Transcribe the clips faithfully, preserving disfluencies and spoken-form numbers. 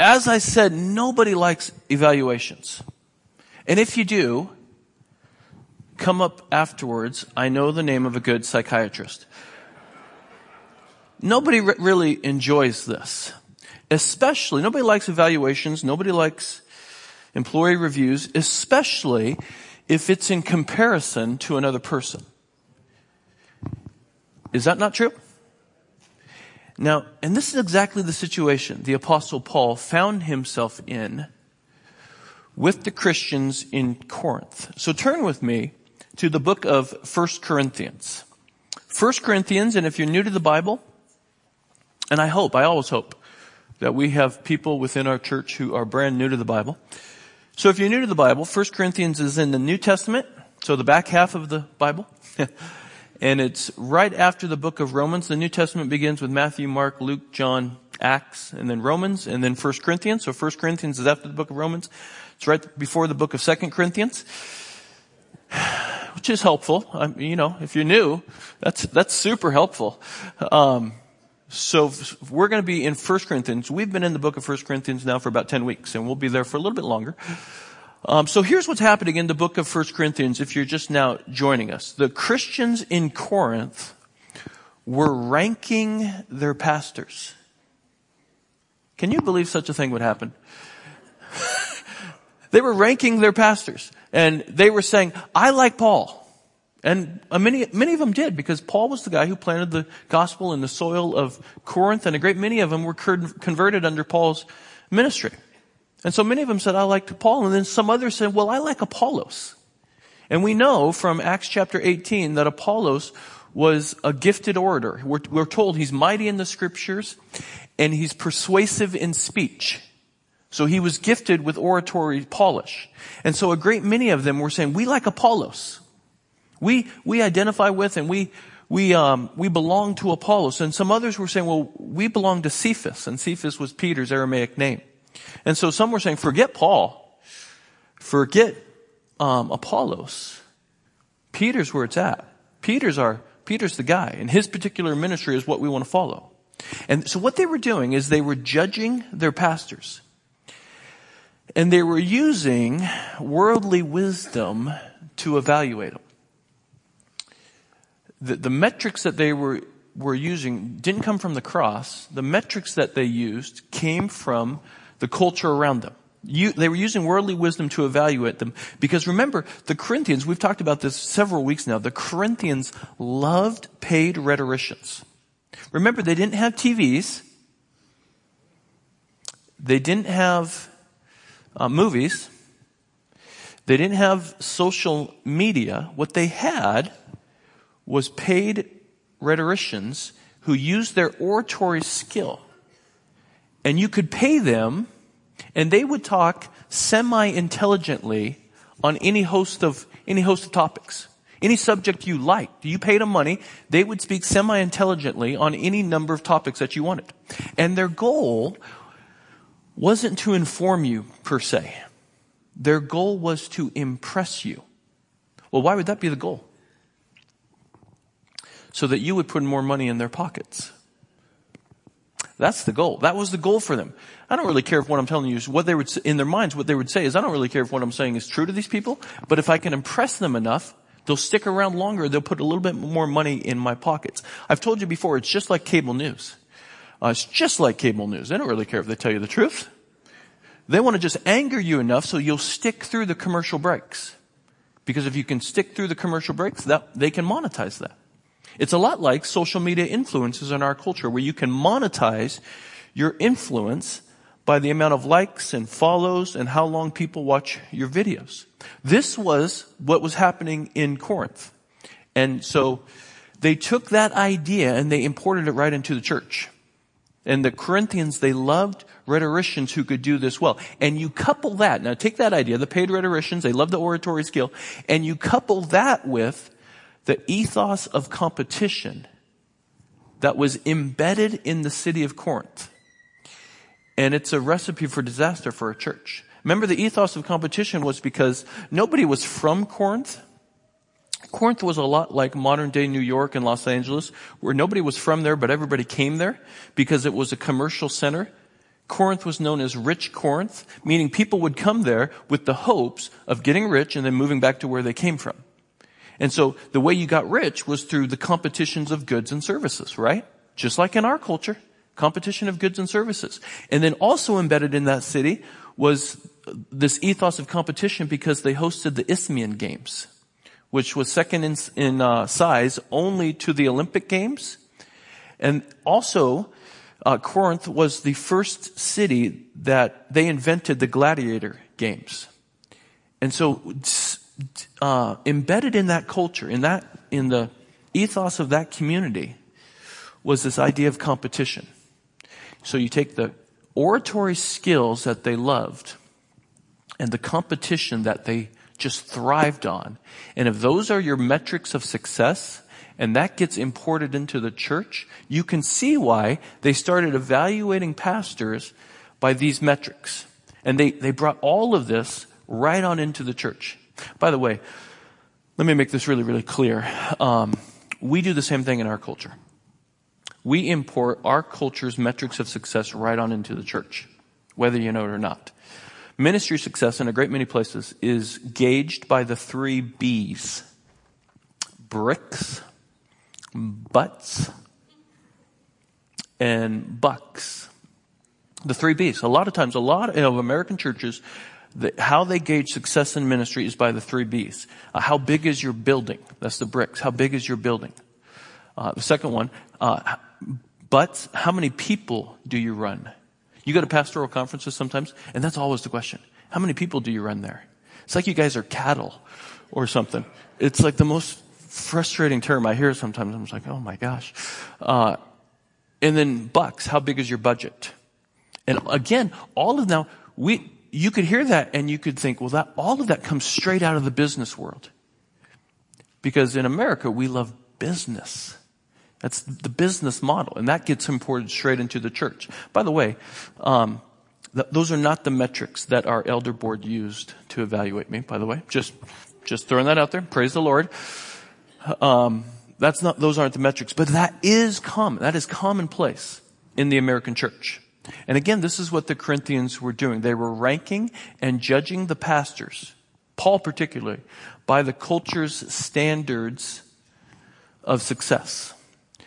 As I said, nobody likes evaluations. And if you do, come up afterwards. I know the name of a good psychiatrist. Nobody re- really enjoys this. Especially, nobody likes evaluations. Nobody likes employee reviews, especially if it's in comparison to another person. Is that not true? Now, and this is exactly the situation the Apostle Paul found himself in with the Christians in Corinth. So turn with me to the book of First Corinthians. First Corinthians, and if you're new to the Bible, and I hope, I always hope, that we have people within our church who are brand new to the Bible. So if you're new to the Bible, First Corinthians is in the New Testament, so the back half of the Bible. And it's right after the book of Romans. The New Testament begins with Matthew, Mark, Luke, John, Acts, and then Romans, and then First Corinthians. So First Corinthians is after the book of Romans. It's right before the book of Second Corinthians, which is helpful. I, you know, if you're new, that's that's super helpful. Um, so we're going to be in First Corinthians. We've been in the book of First Corinthians now for about ten weeks, and we'll be there for a little bit longer. Um, so here's what's happening in the book of First Corinthians if you're just now joining us. The Christians in Corinth were ranking their pastors. Can you believe such a thing would happen? They were ranking their pastors, and they were saying, I like Paul. And many, many of them did, because Paul was the guy who planted the gospel in the soil of Corinth, and a great many of them were converted under Paul's ministry. And so many of them said, I liked Paul. And then some others said, well, I like Apollos. And we know from Acts chapter eighteen that Apollos was a gifted orator. We're, we're told he's mighty in the scriptures and he's persuasive in speech. So he was gifted with oratory polish. And so a great many of them were saying, we like Apollos. We, we identify with and we, we, um, we belong to Apollos. And some others were saying, well, we belong to Cephas. And Cephas was Peter's Aramaic name. And so some were saying, forget Paul, forget um, Apollos. Peter's where it's at. Peter's our Peter's the guy, and his particular ministry is what we want to follow. And so what they were doing is they were judging their pastors, and they were using worldly wisdom to evaluate them. The, the metrics that they were were using didn't come from the cross. The metrics that they used came from the culture around them. You, they were using worldly wisdom to evaluate them. Because remember, the Corinthians, we've talked about this several weeks now, the Corinthians loved paid rhetoricians. Remember, they didn't have T Vs. They didn't have uh, movies. They didn't have social media. What they had was paid rhetoricians who used their oratory skill. And you could pay them, and they would talk semi-intelligently on any host of any host of topics, any subject you liked. You paid them money; they would speak semi-intelligently on any number of topics that you wanted. And their goal wasn't to inform you per se; their goal was to impress you. Well, why would that be the goal? So that you would put more money in their pockets. That's the goal. That was the goal for them. I don't really care if what I'm telling you is what they would, in their minds, what they would say is, I don't really care if what I'm saying is true to these people, but if I can impress them enough, they'll stick around longer, they'll put a little bit more money in my pockets. I've told you before, it's just like cable news. Uh, it's just like cable news. They don't really care if they tell you the truth. They want to just anger you enough so you'll stick through the commercial breaks. Because if you can stick through the commercial breaks, that, they can monetize that. It's a lot like social media influences in our culture, where you can monetize your influence by the amount of likes and follows and how long people watch your videos. This was what was happening in Corinth. And so they took that idea and they imported it right into the church. And the Corinthians, they loved rhetoricians who could do this well. And you couple that, now take that idea, the paid rhetoricians, they love the oratory skill, and you couple that with the ethos of competition that was embedded in the city of Corinth. And it's a recipe for disaster for a church. Remember, the ethos of competition was because nobody was from Corinth. Corinth was a lot like modern day New York and Los Angeles, where nobody was from there, but everybody came there because it was a commercial center. Corinth was known as Rich Corinth, meaning people would come there with the hopes of getting rich and then moving back to where they came from. And so the way you got rich was through the competitions of goods and services, right? Just like in our culture, competition of goods and services. And then also embedded in that city was this ethos of competition because they hosted the Isthmian Games, which was second in, in uh, size only to the Olympic Games. And also... Uh, Corinth was the first city that they invented the gladiator games. And so, uh, embedded in that culture, in that, in the ethos of that community was this idea of competition. So you take the oratory skills that they loved and the competition that they just thrived on. And if those are your metrics of success, and that gets imported into the church, you can see why they started evaluating pastors by these metrics. And they, they brought all of this right on into the church. By the way, let me make this really, really clear. Um, we do the same thing in our culture. We import our culture's metrics of success right on into the church, whether you know it or not. Ministry success in a great many places is gauged by the three B's. Bricks, butts, and bucks. The three B's. A lot of times, a lot of American churches, the, how they gauge success in ministry is by the three B's. Uh, how big is your building? That's the bricks. How big is your building? Uh, the second one, uh, butts, how many people do you run? You go to pastoral conferences sometimes, and that's always the question. How many people do you run there? It's like you guys are cattle or something. It's like the most frustrating term I hear sometimes. I'm just like, oh my gosh. Uh, and then bucks, how big is your budget? And again, all of now, we, you could hear that and you could think, well, that, all of that comes straight out of the business world. Because in America, we love business. That's the business model. And that gets imported straight into the church. By the way, um, th- those are not the metrics that our elder board used to evaluate me, by the way. Just, just throwing that out there. Praise the Lord. Um, that's not, those aren't the metrics, but that is common. That is commonplace in the American church. And again, this is what the Corinthians were doing. They were ranking and judging the pastors, Paul particularly, by the culture's standards of success.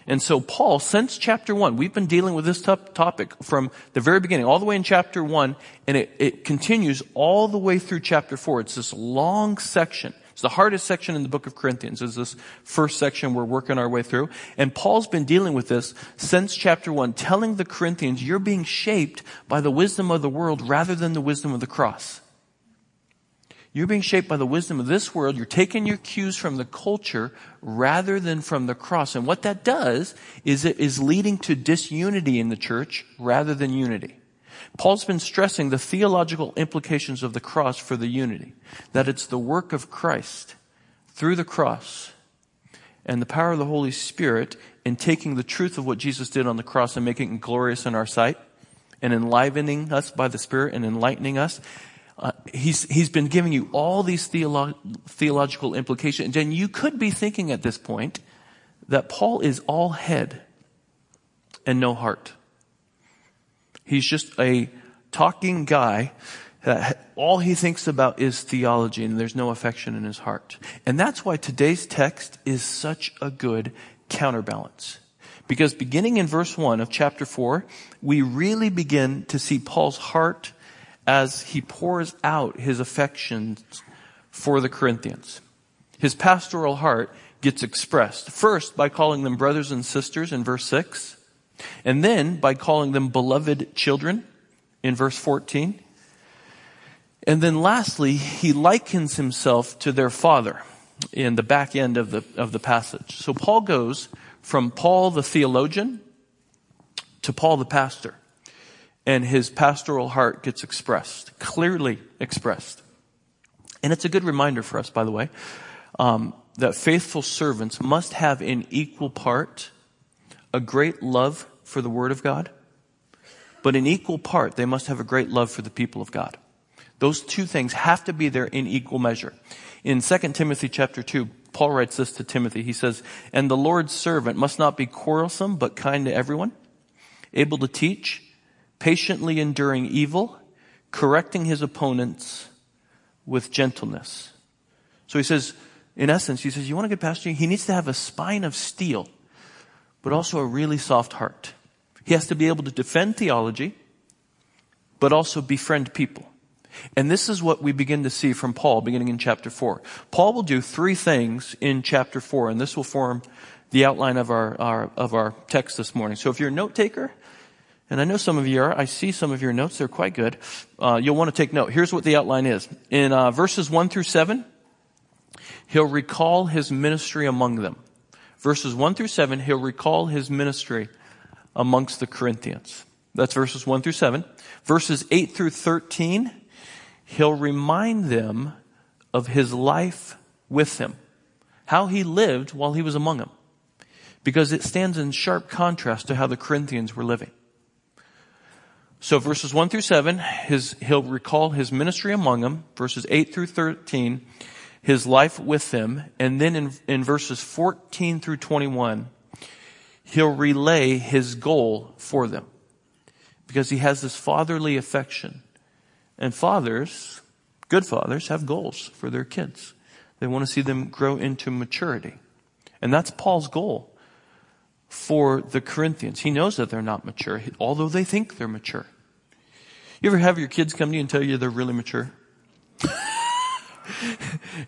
And so Paul, since chapter one, we've been dealing with this topic from the very beginning, all the way in chapter one, and it, it continues all the way through chapter four. It's this long section. It's the hardest section in the book of Corinthians, is this first section we're working our way through. And Paul's been dealing with this since chapter one, telling the Corinthians, you're being shaped by the wisdom of the world rather than the wisdom of the cross. You're being shaped by the wisdom of this world. You're taking your cues from the culture rather than from the cross. And what that does is it is leading to disunity in the church rather than unity. Paul's been stressing the theological implications of the cross for the unity, that it's the work of Christ through the cross and the power of the Holy Spirit in taking the truth of what Jesus did on the cross and making it glorious in our sight and enlivening us by the Spirit and enlightening us. Uh, he's, he's been giving you all these theolo- theological implications. And you could be thinking at this point that Paul is all head and no heart. He's just a talking guy that all he thinks about is theology and there's no affection in his heart. And that's why today's text is such a good counterbalance. Because beginning in verse one of chapter four, we really begin to see Paul's heart as he pours out his affections for the Corinthians. His pastoral heart gets expressed first by calling them brothers and sisters in verse six. And then by calling them beloved children in verse fourteen. And then lastly, he likens himself to their father in the back end of the, of the passage. So Paul goes from Paul the theologian to Paul the pastor. And his pastoral heart gets expressed, clearly expressed. And it's a good reminder for us, by the way, um, that faithful servants must have in equal part a great love for the Word of God, but in equal part, they must have a great love for the people of God. Those two things have to be there in equal measure. In Second Timothy chapter two, Paul writes this to Timothy. He says, and the Lord's servant must not be quarrelsome, but kind to everyone, able to teach, patiently enduring evil, correcting his opponents with gentleness. So he says, in essence, he says, you want a good pastor? He needs to have a spine of steel, but also a really soft heart. He has to be able to defend theology, but also befriend people. And this is what we begin to see from Paul beginning in chapter four. Paul will do three things in chapter four, and this will form the outline of our, our of our text this morning. So if you're a note taker, and I know some of you are, I see some of your notes, they're quite good, uh, you'll want to take note. Here's what the outline is. In uh, verses one through seven, he'll recall his ministry among them. Verses one through seven, he'll recall his ministry amongst the Corinthians. That's verses one through seven. Verses eight through thirteen, he'll remind them of his life with him, how he lived while he was among them, because it stands in sharp contrast to how the Corinthians were living. So verses one through seven, his, he'll recall his ministry among them. Verses eight through thirteen, his life with them. And then in, in verses fourteen through twenty-one, he'll relay his goal for them, because he has this fatherly affection. And fathers, good fathers, have goals for their kids. They want to see them grow into maturity. And that's Paul's goal for the Corinthians. He knows that they're not mature, although they think they're mature. You ever have your kids come to you and tell you they're really mature?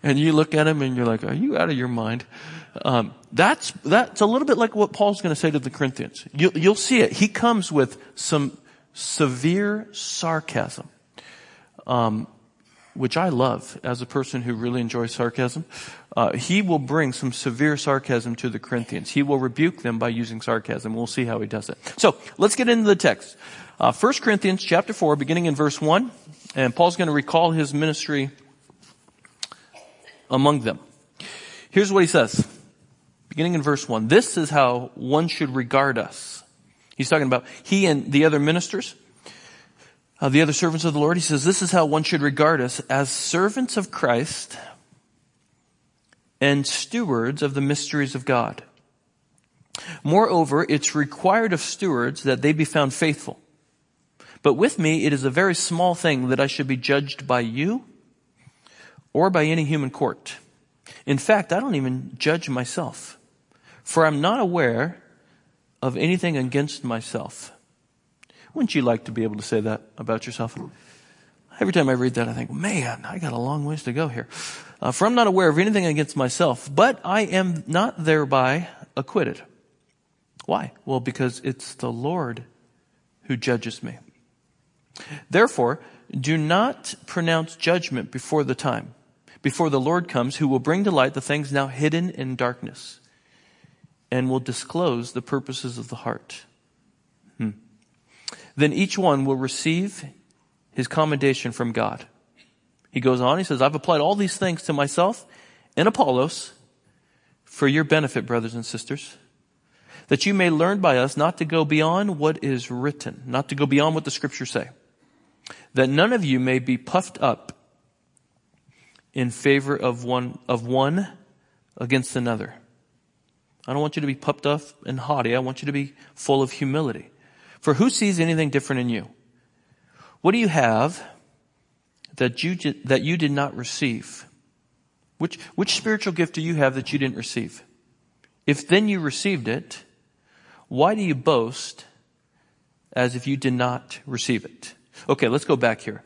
And you look at them and you're like, are you out of your mind? Um, that's that's a little bit like what Paul's going to say to the Corinthians. You, you'll see it. He comes with some severe sarcasm. Um, which I love as a person who really enjoys sarcasm. Uh, he will bring some severe sarcasm to the Corinthians. He will rebuke them by using sarcasm. We'll see how he does it. So let's get into the text. Uh, First Corinthians chapter four, beginning in verse one. And Paul's going to recall his ministry among them. Here's what he says, beginning in verse one. This is how one should regard us. He's talking about he and the other ministers. Uh, the other servants of the Lord, he says, this is how one should regard us, as servants of Christ and stewards of the mysteries of God. Moreover, it's required of stewards that they be found faithful. But with me, it is a very small thing that I should be judged by you or by any human court. In fact, I don't even judge myself, for I'm not aware of anything against myself. Wouldn't you like to be able to say that about yourself? Every time I read that, I think, man, I got a long ways to go here. Uh, for I'm not aware of anything against myself, but I am not thereby acquitted. Why? Well, because it's the Lord who judges me. Therefore, do not pronounce judgment before the time, before the Lord comes, who will bring to light the things now hidden in darkness and will disclose the purposes of the heart. Hmm. Then each one will receive his commendation from God. He goes on, he says, I've applied all these things to myself and Apollos for your benefit, brothers and sisters, that you may learn by us not to go beyond what is written, not to go beyond what the scriptures say, that none of you may be puffed up in favor of one, of one against another. I don't want you to be puffed up and haughty. I want you to be full of humility. For who sees anything different in you? What do you have that you did, that you did not receive? Which, which spiritual gift do you have that you didn't receive? If then you received it, why do you boast as if you did not receive it? Okay, let's go back here.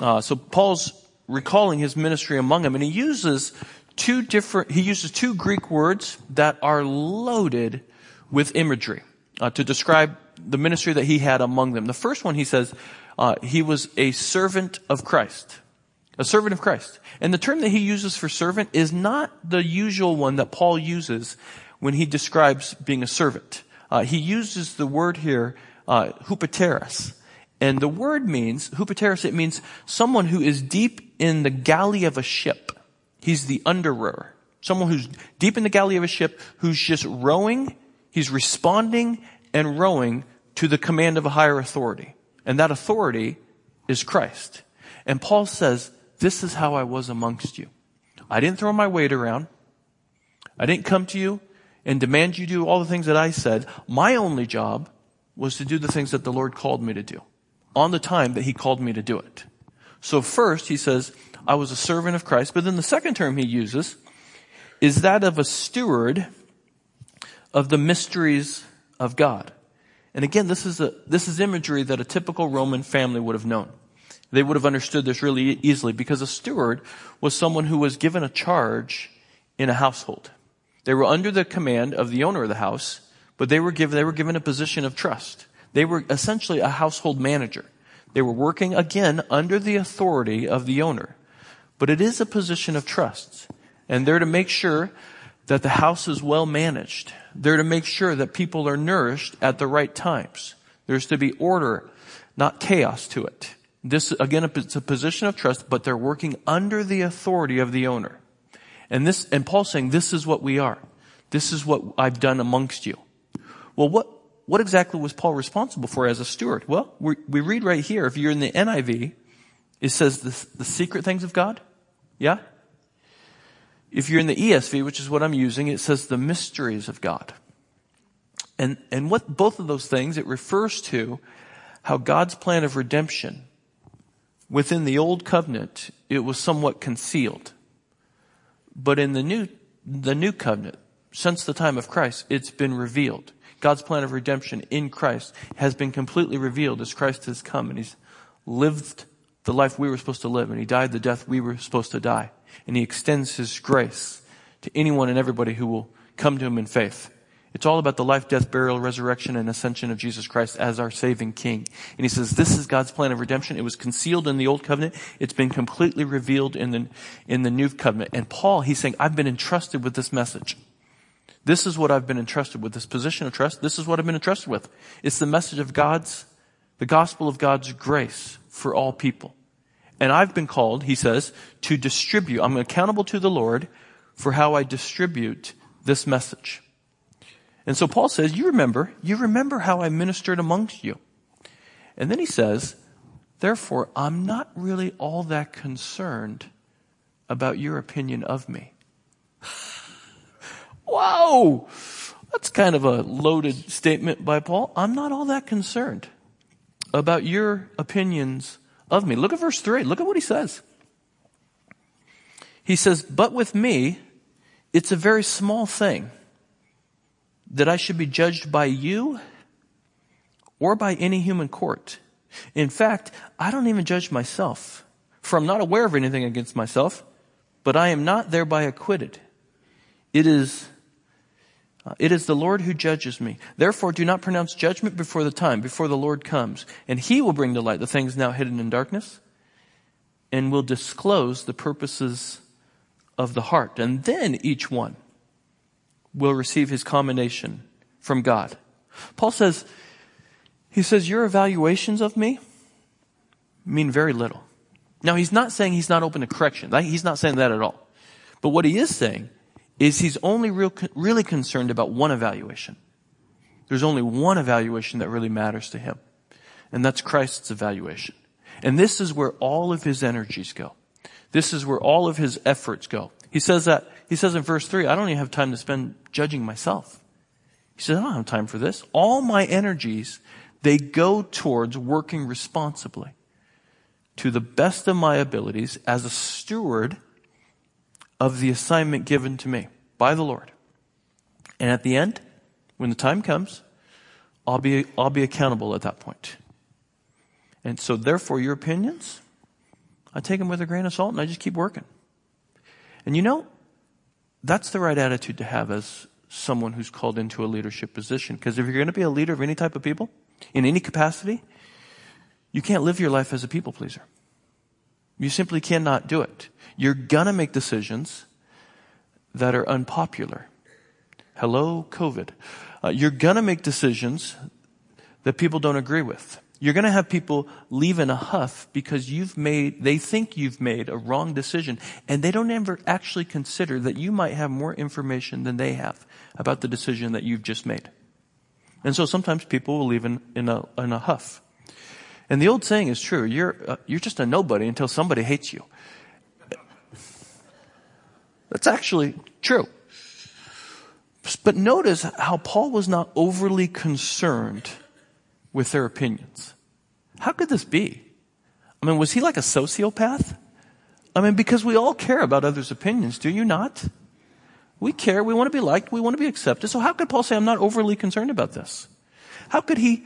Uh, so Paul's recalling his ministry among them, and he uses two different, he uses two Greek words that are loaded with imagery uh, to describe the ministry that he had among them. The first one, he says, uh, he was a servant of Christ. A servant of Christ. And the term that he uses for servant is not the usual one that Paul uses when he describes being a servant. Uh, he uses the word here, uh, hupateros. And the word means, hupateros, it means someone who is deep in the galley of a ship. He's the under-rower. Someone who's deep in the galley of a ship, who's just rowing, he's responding and rowing to the command of a higher authority. And that authority is Christ. And Paul says, this is how I was amongst you. I didn't throw my weight around. I didn't come to you and demand you do all the things that I said. My only job was to do the things that the Lord called me to do on the time that he called me to do it. So first, he says, I was a servant of Christ. But then the second term he uses is that of a steward of the mysteries of God. And again, this is a, this is imagery that a typical Roman family would have known. They would have understood this really easily, because a steward was someone who was given a charge in a household. They were under the command of the owner of the house, but they were given, they were given a position of trust. They were essentially a household manager. They were working, again, under the authority of the owner. But it is a position of trust. And they're to make sure that the house is well managed. They're to make sure that people are nourished at the right times. There's to be order, not chaos to it. This, again, it's a position of trust, but they're working under the authority of the owner. And this, and Paul's saying, this is what we are. This is what I've done amongst you. Well, what, what exactly was Paul responsible for as a steward? Well, we, we read right here, if you're in the N I V, it says the, the secret things of God. Yeah? If you're in the E S V, which is what I'm using, it says the mysteries of God. And, and what both of those things, it refers to how God's plan of redemption within the old covenant, it was somewhat concealed. But in the new, the new covenant, since the time of Christ, it's been revealed. God's plan of redemption in Christ has been completely revealed as Christ has come and he's lived the life we were supposed to live, and he died the death we were supposed to die. And he extends his grace to anyone and everybody who will come to him in faith. It's all about the life, death, burial, resurrection, and ascension of Jesus Christ as our saving King. And he says, this is God's plan of redemption. It was concealed in the old covenant. It's been completely revealed in the, in the new covenant. And Paul, he's saying, I've been entrusted with this message. This is what I've been entrusted with, this position of trust. This is what I've been entrusted with. It's the message of God's, the gospel of God's grace for all people. And I've been called, he says, to distribute. I'm accountable to the Lord for how I distribute this message. And so Paul says, you remember, you remember how I ministered amongst you. And then he says, therefore, I'm not really all that concerned about your opinion of me. Whoa! That's kind of a loaded statement by Paul. I'm not all that concerned about your opinions of me. Look at verse three. Look at what he says. He says, but with me, it's a very small thing that I should be judged by you or by any human court. In fact, I don't even judge myself, for I'm not aware of anything against myself, but I am not thereby acquitted. It is, uh, it is the Lord who judges me. Therefore, do not pronounce judgment before the time, before the Lord comes, and he will bring to light the things now hidden in darkness and will disclose the purposes of the heart. And then each one will receive his commendation from God. Paul says, he says, your evaluations of me mean very little. Now, he's not saying he's not open to correction. He's not saying that at all. But what he is saying is he's only real, really concerned about one evaluation. There's only one evaluation that really matters to him, and that's Christ's evaluation. And this is where all of his energies go. This is where all of his efforts go. He says that, he says in verse three, I don't even have time to spend judging myself. He says, I don't have time for this. All my energies, they go towards working responsibly to the best of my abilities as a steward of the assignment given to me by the Lord. And at the end, when the time comes, I'll be, I'll be accountable at that point. And so therefore your opinions, I take them with a grain of salt and I just keep working. And you know, that's the right attitude to have as someone who's called into a leadership position. Because if you're going to be a leader of any type of people, in any capacity, you can't live your life as a people pleaser. You simply cannot do it. You're going to make decisions that are unpopular. Hello, COVID. Uh, you're going to make decisions that people don't agree with. You're going to have people leave in a huff because you've made, they think you've made a wrong decision, and they don't ever actually consider that you might have more information than they have about the decision that you've just made. And so sometimes people will leave in, in a, in a huff. And the old saying is true. You're, uh, you're just a nobody until somebody hates you. That's actually true. But notice how Paul was not overly concerned with their opinions. How could this be? I mean, was he like a sociopath? I mean, because we all care about others' opinions, do you not? We care. We want to be liked. We want to be accepted. So how could Paul say, I'm not overly concerned about this? How could he,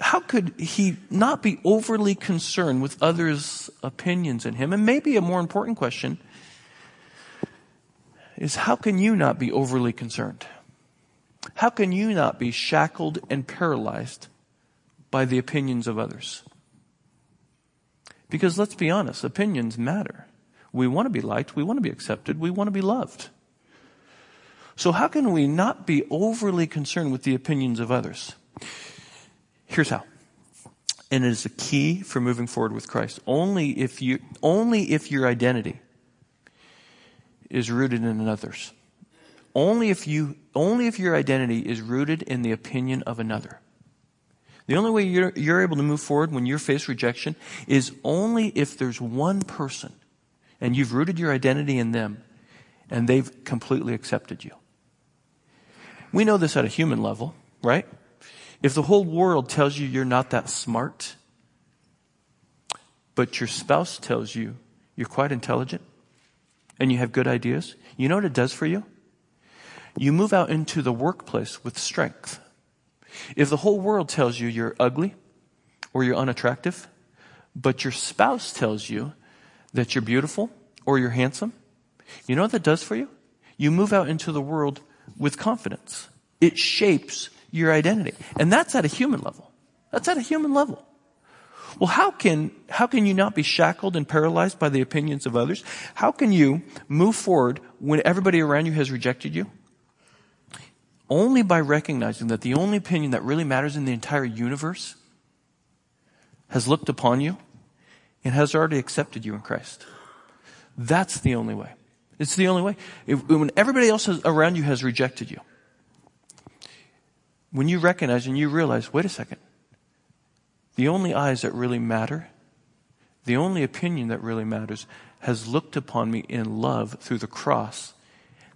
how could he not be overly concerned with others' opinions in him? And maybe a more important question is, how can you not be overly concerned? How can you not be shackled and paralyzed by the opinions of others? Because let's be honest, opinions matter. We want to be liked. We want to be accepted. We want to be loved. So how can we not be overly concerned with the opinions of others? Here's how. And it is the key for moving forward with Christ. Only if you, only if your identity is rooted in another's. Only if you, only if your identity is rooted in the opinion of another. The only way you're, you're able to move forward when you face rejection is only if there's one person and you've rooted your identity in them and they've completely accepted you. We know this at a human level, right? If the whole world tells you you're not that smart, but your spouse tells you you're quite intelligent and you have good ideas, you know what it does for you? You move out into the workplace with strength. If the whole world tells you you're ugly or you're unattractive, but your spouse tells you that you're beautiful or you're handsome, you know what that does for you? You move out into the world with confidence. It shapes your identity. And that's at a human level. That's at a human level. Well, how can, how can you not be shackled and paralyzed by the opinions of others? How can you move forward when everybody around you has rejected you? Only by recognizing that the only opinion that really matters in the entire universe has looked upon you and has already accepted you in Christ. That's the only way. It's the only way. If, when everybody else around you has rejected you, when you recognize and you realize, wait a second, the only eyes that really matter, the only opinion that really matters has looked upon me in love through the cross.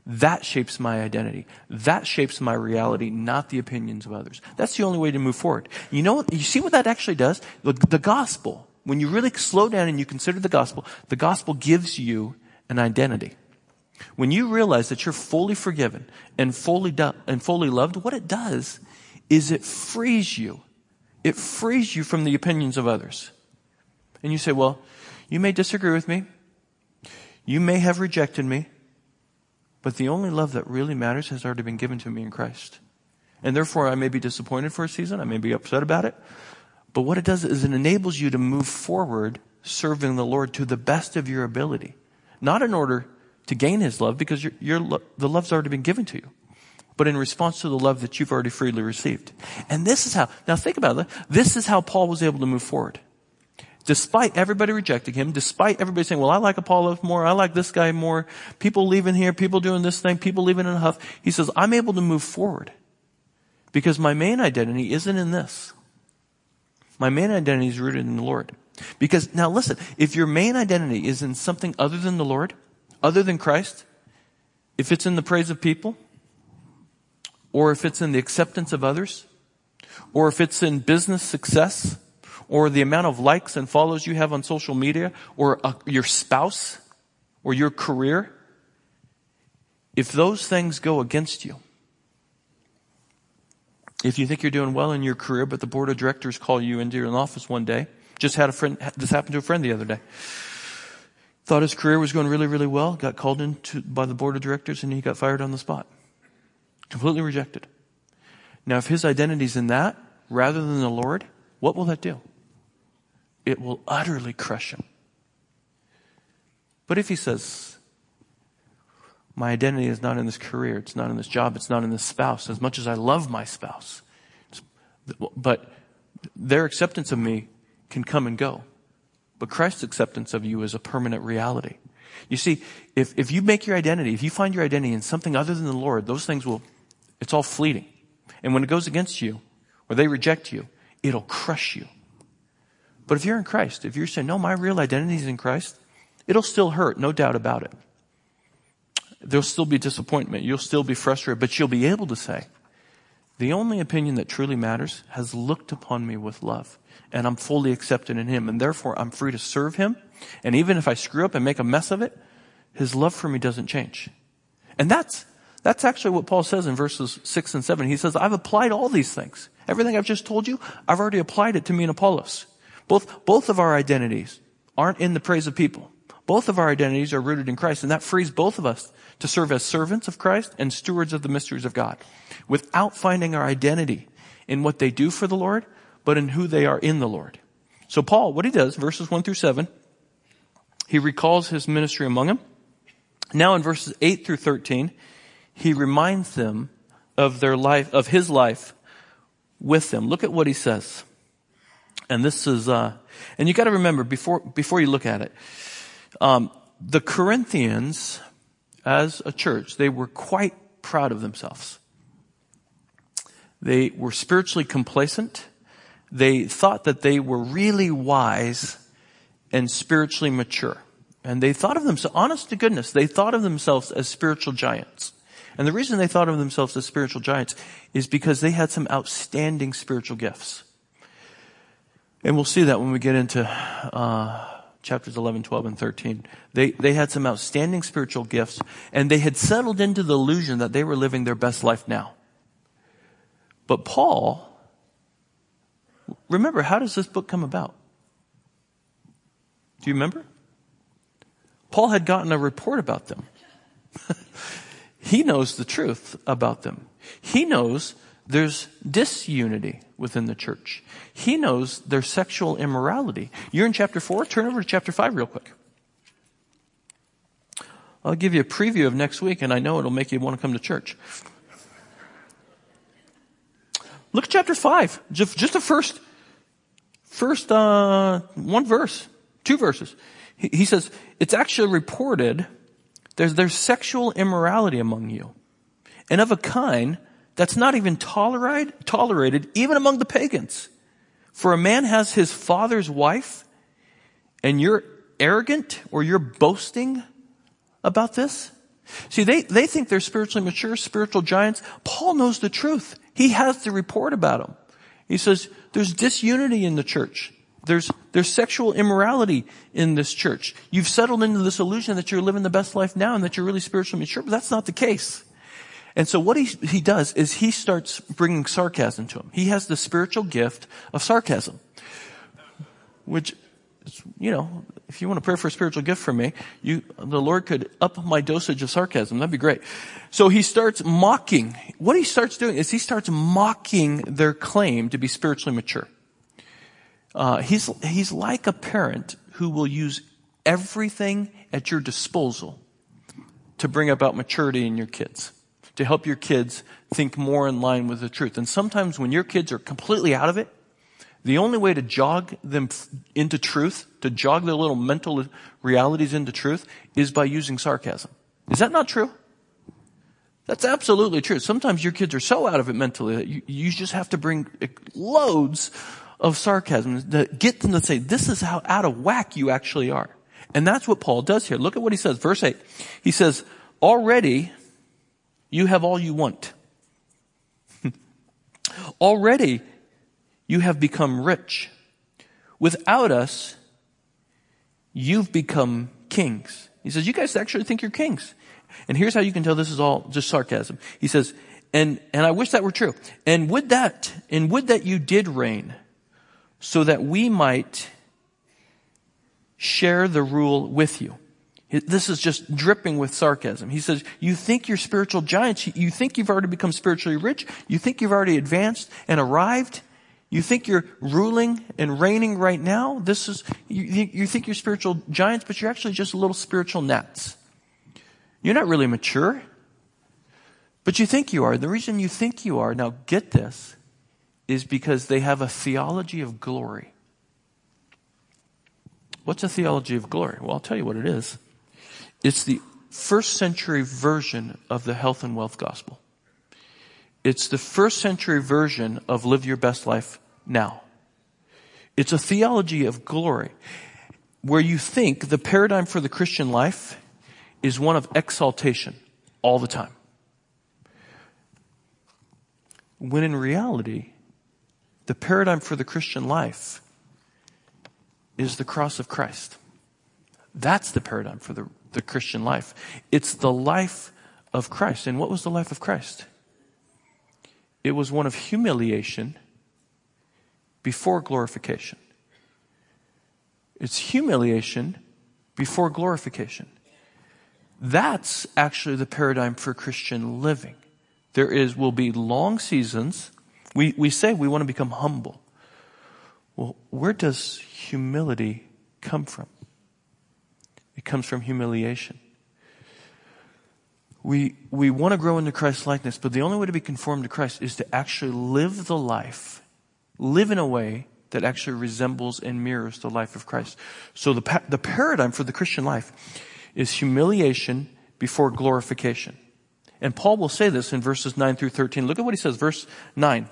That shapes my identity. That shapes my reality, not the opinions of others. That's the only way to move forward. You know what? You see what that actually does? The, the gospel, when you really slow down and you consider the gospel, the gospel gives you an identity. When you realize that you're fully forgiven and fully do- and fully loved, what it does is it frees you. It frees you from the opinions of others. And you say, well, you may disagree with me. You may have rejected me. But the only love that really matters has already been given to me in Christ. And therefore, I may be disappointed for a season. I may be upset about it. But what it does is it enables you to move forward serving the Lord to the best of your ability. Not in order to gain his love, because your, your, the love's already been given to you. But in response to the love that you've already freely received. And this is how, now think about it. This is how Paul was able to move forward. Despite everybody rejecting him, despite everybody saying, well, I like Apollos more, I like this guy more, people leaving here, people doing this thing, people leaving in a huff, he says, I'm able to move forward because my main identity isn't in this. My main identity is rooted in the Lord. Because now listen, if your main identity is in something other than the Lord, other than Christ, if it's in the praise of people, or if it's in the acceptance of others, or if it's in business success, or the amount of likes and follows you have on social media, or uh, your spouse, or your career, if those things go against you, if you think you're doing well in your career, but the board of directors call you into an office one day, just had a friend, this happened to a friend the other day, thought his career was going really, really well, got called in to, by the board of directors, and he got fired on the spot. Completely rejected. Now, if his identity's in that, rather than the Lord, what will that do? It will utterly crush him. But if he says, my identity is not in this career, it's not in this job, it's not in this spouse, as much as I love my spouse, but their acceptance of me can come and go. But Christ's acceptance of you is a permanent reality. You see, if, if you make your identity, if you find your identity in something other than the Lord, those things will, it's all fleeting. And when it goes against you, or they reject you, it'll crush you. But if you're in Christ, if you're saying, no, my real identity is in Christ, it'll still hurt, no doubt about it. There'll still be disappointment. You'll still be frustrated, but you'll be able to say, The only opinion that truly matters has looked upon me with love, and I'm fully accepted in him, and therefore I'm free to serve him. And even if I screw up and make a mess of it, his love for me doesn't change. And that's that's actually what Paul says in verses six and seven. He says, I've applied all these things. Everything I've just told you, I've already applied it to me and Apollos. Both both of our identities aren't in the praise of people. Both of our identities are rooted in Christ, and that frees both of us to serve as servants of Christ and stewards of the mysteries of God without finding our identity in what they do for the Lord, but in who they are in the Lord. So Paul, what he does, verses one through seven, he recalls his ministry among them. Now in verses eight through thirteen, he reminds them of their life, of his life with them. Look at what he says. And this is, uh, and you got to remember before, before you look at it, um, the Corinthians, as a church, they were quite proud of themselves. They were spiritually complacent. They thought that they were really wise and spiritually mature. And they thought of themselves, honest to goodness, they thought of themselves as spiritual giants. And the reason they thought of themselves as spiritual giants is because they had some outstanding spiritual gifts. And we'll see that when we get into uh chapters eleven, twelve, and thirteen. They, they had some outstanding spiritual gifts, and they had settled into the illusion that they were living their best life now. But Paul, remember, how does this book come about? Do you remember? Paul had gotten a report about them. He knows the truth about them. He knows there's disunity within the church. He knows their sexual immorality. You're in chapter four. Turn over to chapter five real quick. I'll give you a preview of next week, and I know it'll make you want to come to church. Look at chapter five. Just, just the first, first, uh, one verse, two verses. He, he says, it's actually reported there's, there's sexual immorality among you, and of a kind that's not even tolerate, tolerated even among the pagans. For a man has his father's wife, and you're arrogant or you're boasting about this? See, they, they think they're spiritually mature, spiritual giants. Paul knows the truth. He has the report about them. He says there's disunity in the church. There's, there's sexual immorality in this church. You've settled into this illusion that you're living the best life now and that you're really spiritually mature, but that's not the case. And so what he he does is he starts bringing sarcasm to him. He has the spiritual gift of sarcasm, which, you know, if you want to pray for a spiritual gift from me, you the Lord could up my dosage of sarcasm. That'd be great. So he starts mocking. What he starts doing is he starts mocking their claim to be spiritually mature. Uh, he's he's like a parent who will use everything at your disposal to bring about maturity in your kids, to help your kids think more in line with the truth. And sometimes when your kids are completely out of it, the only way to jog them into truth, to jog their little mental realities into truth, is by using sarcasm. Is that not true? That's absolutely true. Sometimes your kids are so out of it mentally that you, you just have to bring loads of sarcasm to get them to say, this is how out of whack you actually are. And that's what Paul does here. Look at what he says. Verse eight. He says, already you have all you want. Already you have become rich. Without us, you've become kings. He says, you guys actually think you're kings. And here's how you can tell this is all just sarcasm. He says, and, and I wish that were true. And would that, and would that you did reign so that we might share the rule with you. This is just dripping with sarcasm. He says, you think you're spiritual giants. You think you've already become spiritually rich. You think you've already advanced and arrived. You think you're ruling and reigning right now. This is, you, you think you're spiritual giants, but you're actually just little spiritual gnats. You're not really mature, but you think you are. The reason you think you are, now get this, is because they have a theology of glory. What's a theology of glory? Well, I'll tell you what it is. It's the first century version of the health and wealth gospel. It's the first century version of live your best life now. It's a theology of glory where you think the paradigm for the Christian life is one of exaltation all the time. When in reality, the paradigm for the Christian life is the cross of Christ. That's the paradigm for the, the Christian life. It's the life of Christ. And what was the life of Christ? It was one of humiliation before glorification. It's humiliation before glorification. That's actually the paradigm for Christian living. There is will be long seasons. We we say we want to become humble. Well, where does humility come from? It comes from humiliation. We we want to grow into Christ's likeness, but the only way to be conformed to Christ is to actually live the life, live in a way that actually resembles and mirrors the life of Christ. So the pa- the paradigm for the Christian life is humiliation before glorification. And Paul will say this in verses nine through thirteen. Look at what he says, verse nine.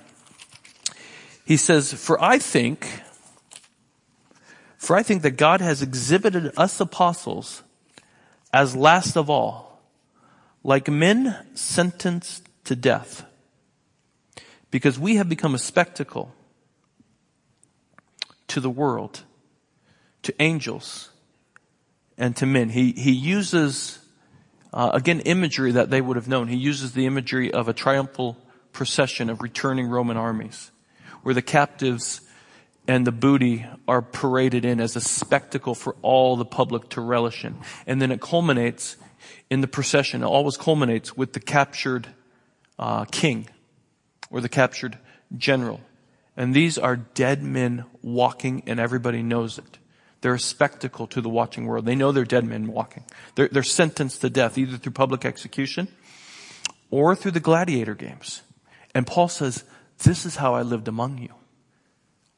He says, For I think, for I think that God has exhibited us apostles as last of all, like men sentenced to death, because we have become a spectacle to the world, to angels, and to men. He, he uses, uh, again, imagery that they would have known. He uses the imagery of a triumphal procession of returning Roman armies, where the captives and the booty are paraded in as a spectacle for all the public to relish in. And then it culminates in the procession. It always culminates with the captured, uh, king or the captured general. And these are dead men walking, and everybody knows it. They're a spectacle to the watching world. They know they're dead men walking. They're, they're sentenced to death, either through public execution or through the gladiator games. And Paul says, this is how I lived among you.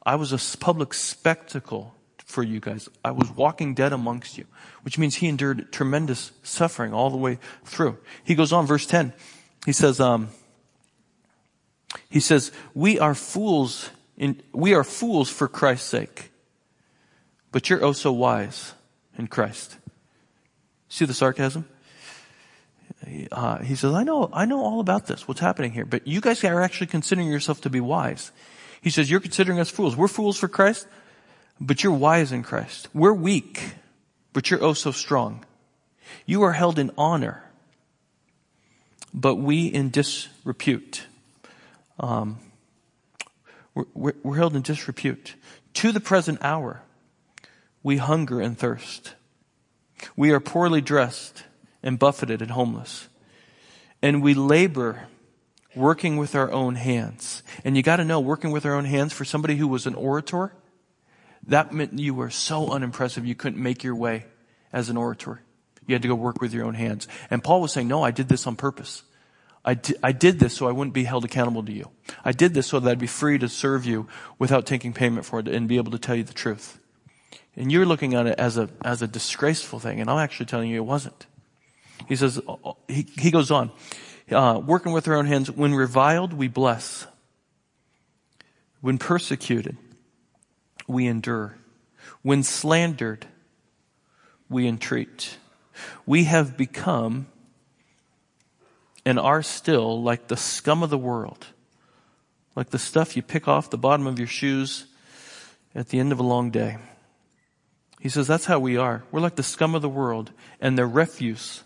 I was a public spectacle for you guys. I was walking dead amongst you, which means he endured tremendous suffering all the way through. He goes on, verse ten. He says, um, he says, we are fools in, we are fools for Christ's sake. But you're oh so wise in Christ. See the sarcasm? Uh, he says, I know, I know all about this, what's happening here, but you guys are actually considering yourself to be wise. He says, you're considering us fools. We're fools for Christ, but you're wise in Christ. We're weak, but you're oh so strong. You are held in honor, but we in disrepute. Um, we're, we're, we're held in disrepute. To the present hour, we hunger and thirst. We are poorly dressed and buffeted and homeless. And we labor working with our own hands. And you got to know, working with our own hands, for somebody who was an orator, that meant you were so unimpressive you couldn't make your way as an orator. You had to go work with your own hands. And Paul was saying, no, I did this on purpose. I did, I did this so I wouldn't be held accountable to you. I did this so that I'd be free to serve you without taking payment for it and be able to tell you the truth. And you're looking at it as a as a disgraceful thing, and I'm actually telling you it wasn't. He says, he, he goes on, uh, working with our own hands. When reviled, we bless. When persecuted, we endure. When slandered, we entreat. We have become and are still like the scum of the world, like the stuff you pick off the bottom of your shoes at the end of a long day. He says, that's how we are. We're like the scum of the world and the refuse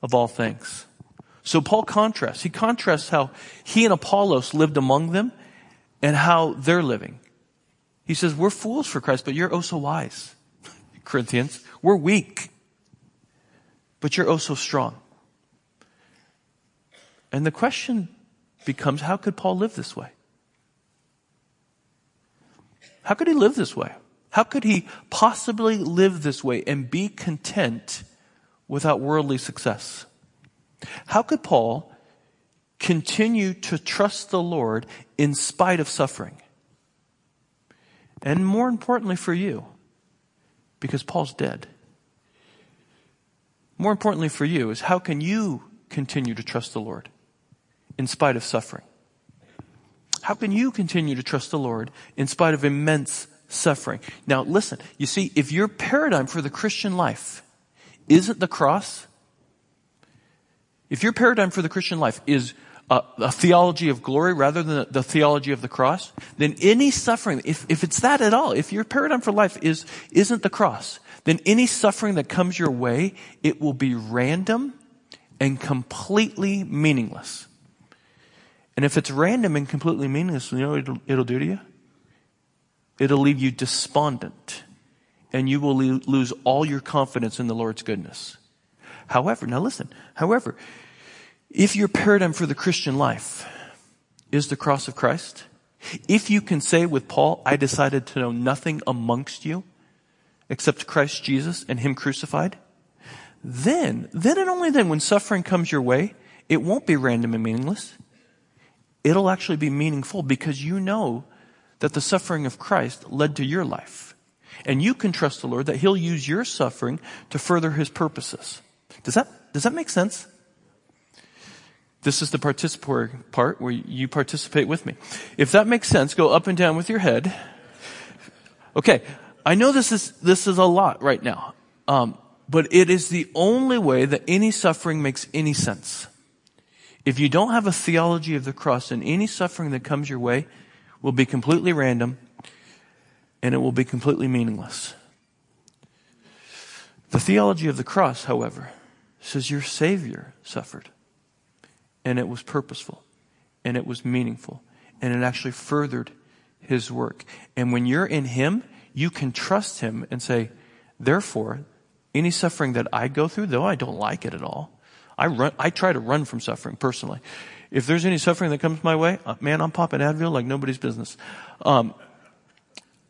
of all things. So Paul contrasts. He contrasts how he and Apollos lived among them and how they're living. He says, we're fools for Christ, but you're oh so wise, Corinthians. We're weak, but you're oh so strong. And the question becomes, how could Paul live this way? How could he live this way? How could he possibly live this way and be content without worldly success? How could Paul continue to trust the Lord in spite of suffering? And more importantly for you, because Paul's dead. More importantly for you is, how can you continue to trust the Lord in spite of suffering? How can you continue to trust the Lord in spite of immense suffering? Now listen, you see, if your paradigm for the Christian life isn't the cross, if your paradigm for the Christian life is a, a theology of glory rather than the theology of the cross, then any suffering, if, if it's that at all, if your paradigm for life is, isn't the cross, then any suffering that comes your way, it will be random and completely meaningless. And if it's random and completely meaningless, you know what it'll, it'll do to you? It'll leave you despondent, and you will le- lose all your confidence in the Lord's goodness. However, now listen, however, if your paradigm for the Christian life is the cross of Christ, if you can say with Paul, I decided to know nothing amongst you except Christ Jesus and Him crucified, then, then and only then, when suffering comes your way, it won't be random and meaningless. It'll actually be meaningful, because you know that the suffering of Christ led to your life. And you can trust the Lord that He'll use your suffering to further His purposes. Does that, does that make sense? This is the participatory part where you participate with me. If that makes sense, go up and down with your head. Okay. I know this is, this is a lot right now. Um, but it is the only way that any suffering makes any sense. If you don't have a theology of the cross, then any suffering that comes your way will be completely random, and it will be completely meaningless. The theology of the cross, however, says your Savior suffered, and it was purposeful, and it was meaningful, and it actually furthered His work. And when you're in Him, you can trust Him and say, therefore, any suffering that I go through, though I don't like it at all, I run, I try to run from suffering personally. If there's any suffering that comes my way, man, I'm popping Advil like nobody's business. Um,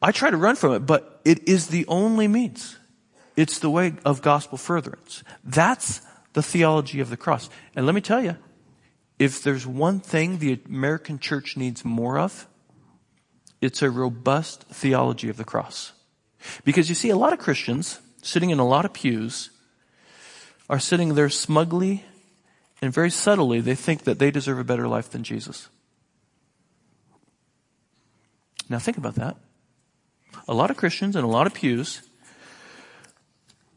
I try to run from it, but it is the only means. It's the way of gospel furtherance. That's the theology of the cross. And let me tell you, if there's one thing the American church needs more of, it's a robust theology of the cross. Because you see, a lot of Christians sitting in a lot of pews are sitting there smugly and very subtly. They think that they deserve a better life than Jesus. Now think about that. A lot of Christians in a lot of pews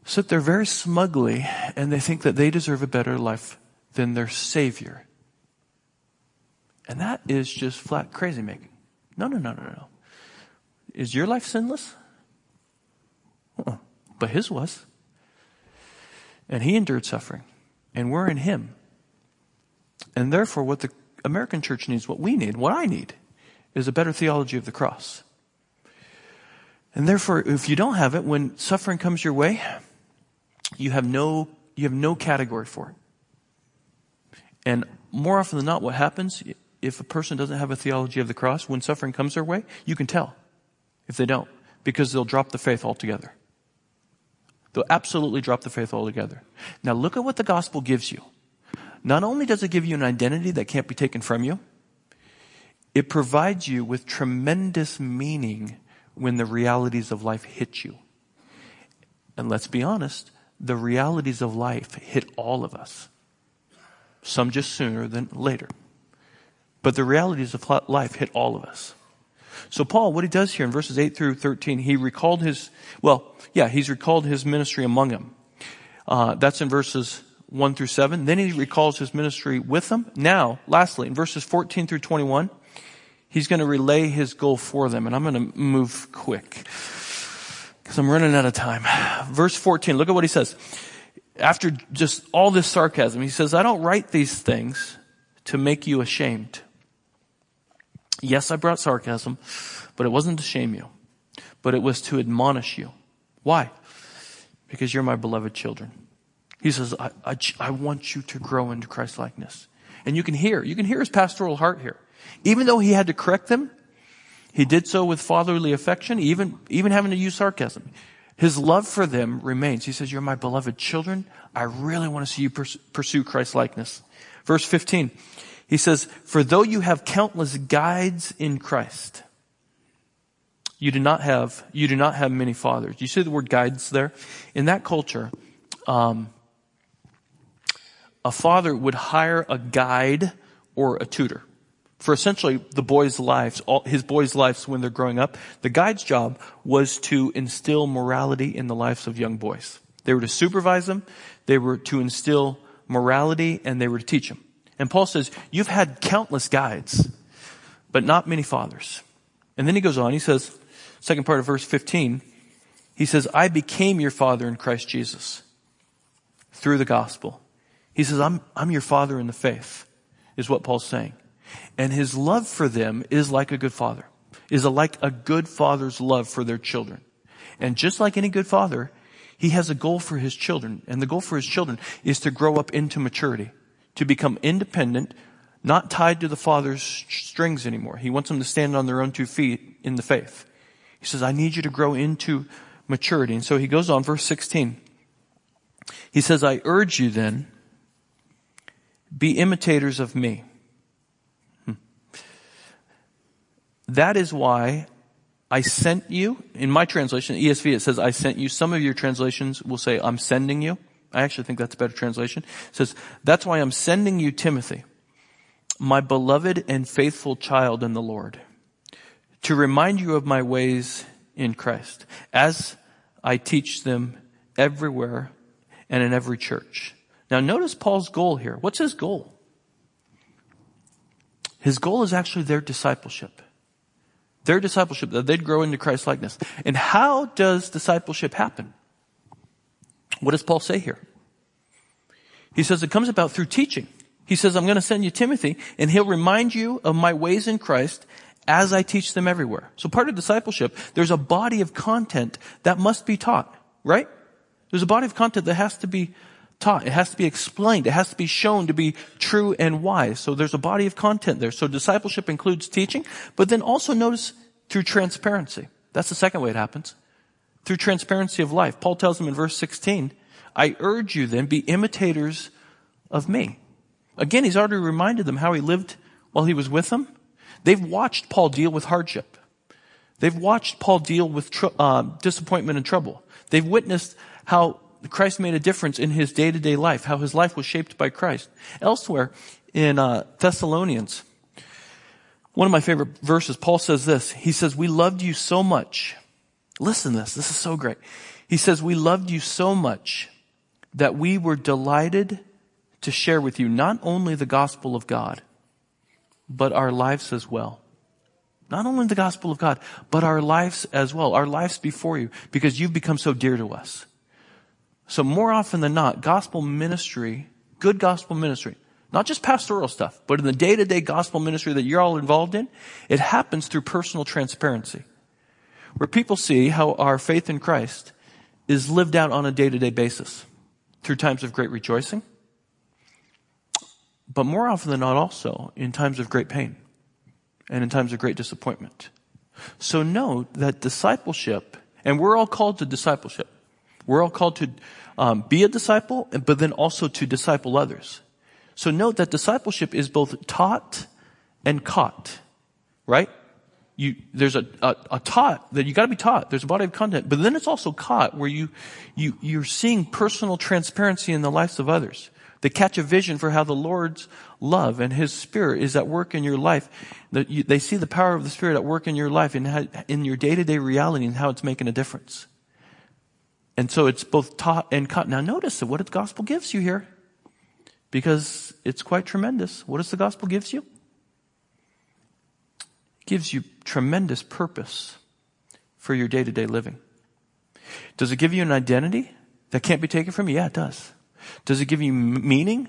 sit there very smugly, and they think that they deserve a better life than their Savior. And that is just flat crazy making. No, no, no, no, no. Is your life sinless? Uh-uh. But His was. And He endured suffering. And we're in Him. And therefore, what the American church needs, what we need, what I need, is a better theology of the cross. And therefore, if you don't have it, when suffering comes your way, you have no, you have no category for it. And more often than not, what happens, if a person doesn't have a theology of the cross, when suffering comes their way, you can tell if they don't, because they'll drop the faith altogether. They'll absolutely drop the faith altogether. Now look at what the gospel gives you. Not only does it give you an identity that can't be taken from you, it provides you with tremendous meaning when the realities of life hit you. And let's be honest, the realities of life hit all of us. Some just sooner than later. But the realities of life hit all of us. So Paul, what he does here in verses eight through thirteen, he recalled his, well, yeah, he's recalled his ministry among them. Uh, that's in verses one through seven. Then he recalls his ministry with them. Now, lastly, in verses fourteen through twenty-one, he's going to relay his goal for them. And I'm going to move quick, because I'm running out of time. Verse fourteen, look at what he says. After just all this sarcasm, he says, I don't write these things to make you ashamed. Yes, I brought sarcasm, but it wasn't to shame you, but it was to admonish you. Why? Because you're my beloved children. He says, I, I, I want you to grow into Christ-likeness. And you can hear, you can hear his pastoral heart here. Even though he had to correct them, he did so with fatherly affection, even, even having to use sarcasm. His love for them remains. He says, you're my beloved children. I really want to see you pursue Christ-likeness. Verse fifteen, he says, for though you have countless guides in Christ, you do not have, you do not have many fathers. You see the word guides there? In that culture, um, a father would hire a guide or a tutor for essentially the boys' lives, all, his boys' lives when they're growing up. The guide's job was to instill morality in the lives of young boys. They were to supervise them, they were to instill morality, and they were to teach them. And Paul says, you've had countless guides, but not many fathers. And then he goes on, he says, second part of verse fifteen, he says, I became your father in Christ Jesus through the gospel. He says, I'm, I'm your father in the faith, is what Paul's saying. And his love for them is like a good father, is a, like a good father's love for their children. And just like any good father, he has a goal for his children. And the goal for his children is to grow up into maturity, to become independent, not tied to the father's strings anymore. He wants them to stand on their own two feet in the faith. He says, I need you to grow into maturity. And so he goes on, verse sixteen. He says, I urge you then, be imitators of me. Hmm. That is why I sent you. In my translation, E S V, it says, I sent you. Some of your translations will say, I'm sending you. I actually think that's a better translation. It says, that's why I'm sending you, Timothy, my beloved and faithful child in the Lord, to remind you of my ways in Christ, as I teach them everywhere and in every church. Now notice Paul's goal here. What's his goal? His goal is actually their discipleship. Their discipleship, that they'd grow into Christ likeness. And how does discipleship happen? What does Paul say here? He says it comes about through teaching. He says, I'm going to send you Timothy, and he'll remind you of my ways in Christ as I teach them everywhere. So part of discipleship, there's a body of content that must be taught, right? There's a body of content that has to be taught. It has to be explained. It has to be shown to be true and wise. So there's a body of content there. So discipleship includes teaching, but then also notice through transparency. That's the second way it happens. Through transparency of life. Paul tells them in verse sixteen, I urge you then, be imitators of me. Again, he's already reminded them how he lived while he was with them. They've watched Paul deal with hardship. They've watched Paul deal with tr- uh, disappointment and trouble. They've witnessed how Christ made a difference in his day-to-day life, how his life was shaped by Christ. Elsewhere in uh, Thessalonians, one of my favorite verses, Paul says this. He says, we loved you so much. Listen to this. This is so great. He says, we loved you so much that we were delighted to share with you not only the gospel of God, but our lives as well. Not only the gospel of God, but our lives as well. Our lives before you, because you've become so dear to us. So more often than not, gospel ministry, good gospel ministry, not just pastoral stuff, but in the day-to-day gospel ministry that you're all involved in, it happens through personal transparency, where people see how our faith in Christ is lived out on a day-to-day basis through times of great rejoicing, but more often than not also in times of great pain and in times of great disappointment. So note that discipleship, and we're all called to discipleship, we're all called to um, be a disciple, but then also to disciple others. So note that discipleship is both taught and caught, right? You, there's a, a, a taught that you got to be taught. There's a body of content, but then it's also caught where you you you're seeing personal transparency in the lives of others. They catch a vision for how the Lord's love and His Spirit is at work in your life. That you, they see the power of the Spirit at work in your life and in, in your day to day reality and how it's making a difference. And so it's both taught and caught. Now notice that what the gospel gives you here, because it's quite tremendous. What does the gospel gives you? It gives you tremendous purpose for your day-to-day living. Does it give you an identity that can't be taken from you? Yeah, it does. Does it give you meaning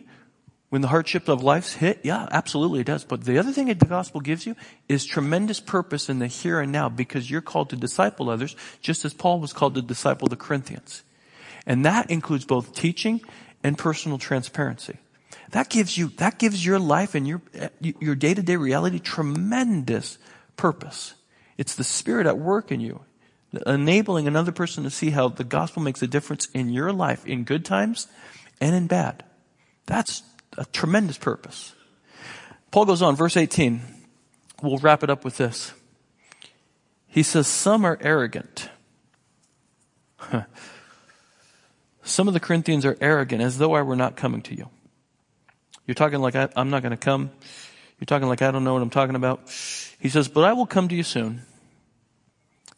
when the hardship of life's hit? Yeah, absolutely it does. But the other thing that the gospel gives you is tremendous purpose in the here and now, because you're called to disciple others just as Paul was called to disciple the Corinthians. And that includes both teaching and personal transparency. That gives you, that gives your life and your, your day-to-day reality tremendous purpose. It's the Spirit at work in you, enabling another person to see how the gospel makes a difference in your life in good times and in bad. That's a tremendous purpose. Paul goes on, verse eighteen. We'll wrap it up with this. He says, some are arrogant. Some of the Corinthians are arrogant, as though I were not coming to you. You're talking like I, I'm not going to come. You're talking like I don't know what I'm talking about. He says, but I will come to you soon,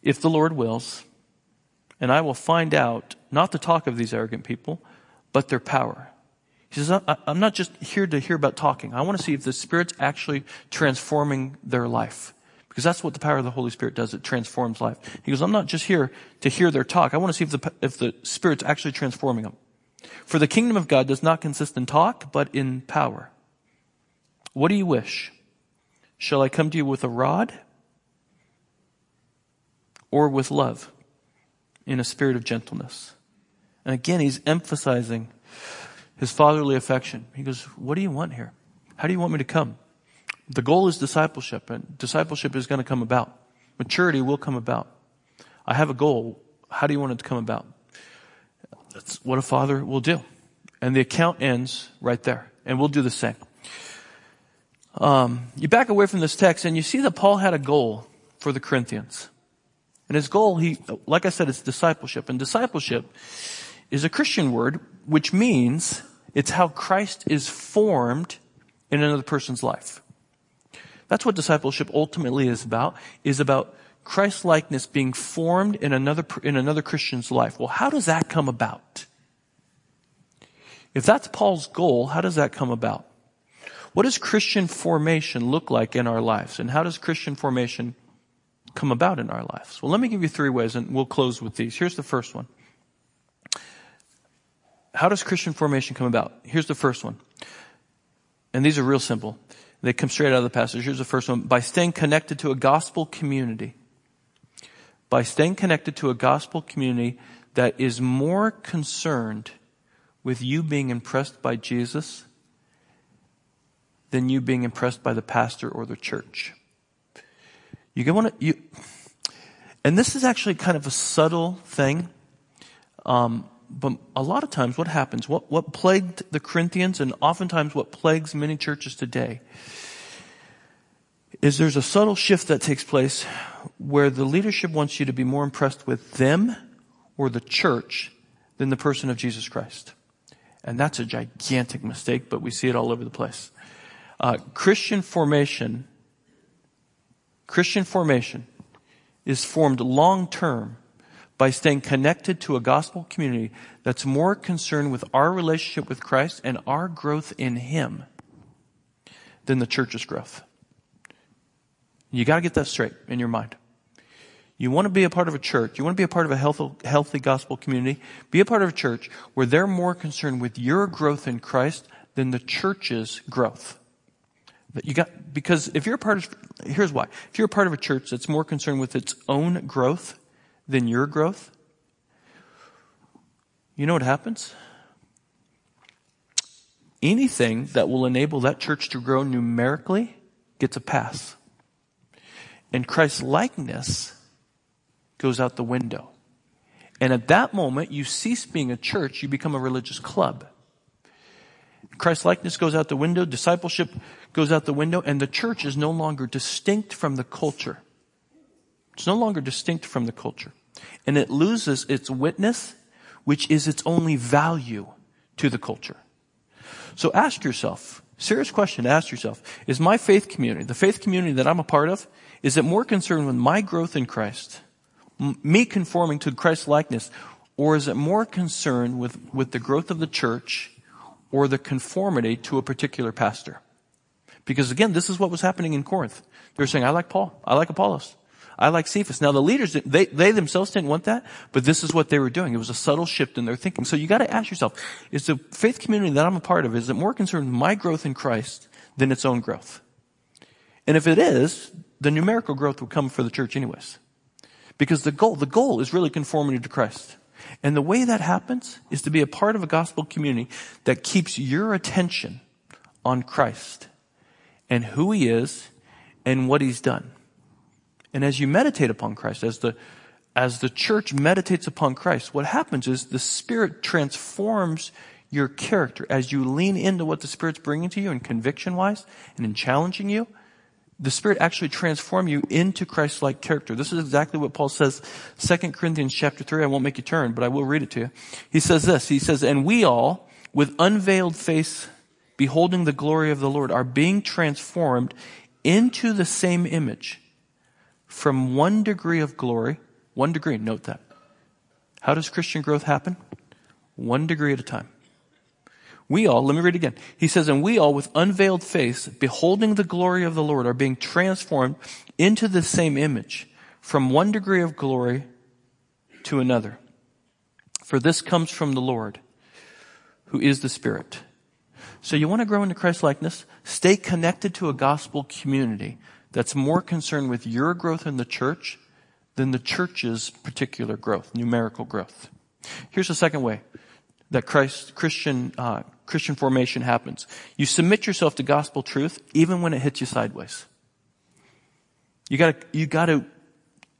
if the Lord wills, and I will find out not the talk of these arrogant people, but their power. He says, I'm not just here to hear about talking. I want to see if the Spirit's actually transforming their life. Because that's what the power of the Holy Spirit does. It transforms life. He goes, I'm not just here to hear their talk. I want to see if the, if the Spirit's actually transforming them. For the kingdom of God does not consist in talk, but in power. What do you wish? Shall I come to you with a rod? Or with love? In a spirit of gentleness. And again, he's emphasizing his fatherly affection. He goes, what do you want here? How do you want me to come? The goal is discipleship, and discipleship is going to come about. Maturity will come about. I have a goal. How do you want it to come about? That's what a father will do. And the account ends right there. And we'll do the same. Um, you back away from this text, and you see that Paul had a goal for the Corinthians. And his goal, he, like I said, it's discipleship. And discipleship is a Christian word, which means it's how Christ is formed in another person's life. That's what discipleship ultimately is about, is about Christ-likeness being formed in another, in another Christian's life. Well, how does that come about? If that's Paul's goal, how does that come about? What does Christian formation look like in our lives? And how does Christian formation come about in our lives? Well, let me give you three ways, and we'll close with these. Here's the first one. How does Christian formation come about? Here's the first one. And these are real simple. They come straight out of the passage. Here's the first one. By staying connected to a gospel community. By staying connected to a gospel community that is more concerned with you being impressed by Jesus than you being impressed by the pastor or the church. You want to, you, and this is actually kind of a subtle thing. Um, But a lot of times what happens, what, what plagued the Corinthians and oftentimes what plagues many churches today is there's a subtle shift that takes place where the leadership wants you to be more impressed with them or the church than the person of Jesus Christ. And that's a gigantic mistake, but we see it all over the place. Uh, Christian formation, Christian formation is formed long-term by staying connected to a gospel community that's more concerned with our relationship with Christ and our growth in Him than the church's growth. You got to get that straight in your mind. You want to be a part of a church. You want to be a part of a healthy, healthy gospel community. Be a part of a church where they're more concerned with your growth in Christ than the church's growth. But you got, because if you're a part of, here's why. If you're a part of a church that's more concerned with its own growth than your growth, you know what happens? Anything that will enable that church to grow numerically gets a pass. And Christ's likeness goes out the window. And at that moment, you cease being a church, you become a religious club. Christ's likeness goes out the window, discipleship goes out the window, and the church is no longer distinct from the culture. It's no longer distinct from the culture. And it loses its witness, which is its only value to the culture. So ask yourself, serious question to ask yourself, is my faith community, the faith community that I'm a part of, is it more concerned with my growth in Christ, m- me conforming to Christ's likeness, or is it more concerned with, with the growth of the church or the conformity to a particular pastor? Because again, this is what was happening in Corinth. They're saying, I like Paul, I like Apollos, I like Cephas. Now the leaders, they, they themselves didn't want that, but this is what they were doing. It was a subtle shift in their thinking. So you got to ask yourself, is the faith community that I'm a part of, is it more concerned with my growth in Christ than its own growth? And if it is, the numerical growth will come for the church anyways. Because the goal, the goal is really conformity to Christ. And the way that happens is to be a part of a gospel community that keeps your attention on Christ and who He is and what He's done. And as you meditate upon Christ, as the, as the church meditates upon Christ, what happens is the Spirit transforms your character. As you lean into what the Spirit's bringing to you in conviction-wise and in challenging you, the Spirit actually transforms you into Christ-like character. This is exactly what Paul says, Second Corinthians chapter three. I won't make you turn, but I will read it to you. He says this, he says, and we all, with unveiled face, beholding the glory of the Lord, are being transformed into the same image, from one degree of glory, one degree, note that. How does Christian growth happen? One degree at a time. We all, let me read it again. He says, and we all with unveiled face, beholding the glory of the Lord, are being transformed into the same image from one degree of glory to another. For this comes from the Lord, who is the Spirit. So you want to grow into Christ-likeness? Stay connected to a gospel community that's more concerned with your growth in the church than the church's particular growth, numerical growth. Here's the second way that Christ, Christian, uh, Christian formation happens. You submit yourself to gospel truth even when it hits you sideways. You gotta, you gotta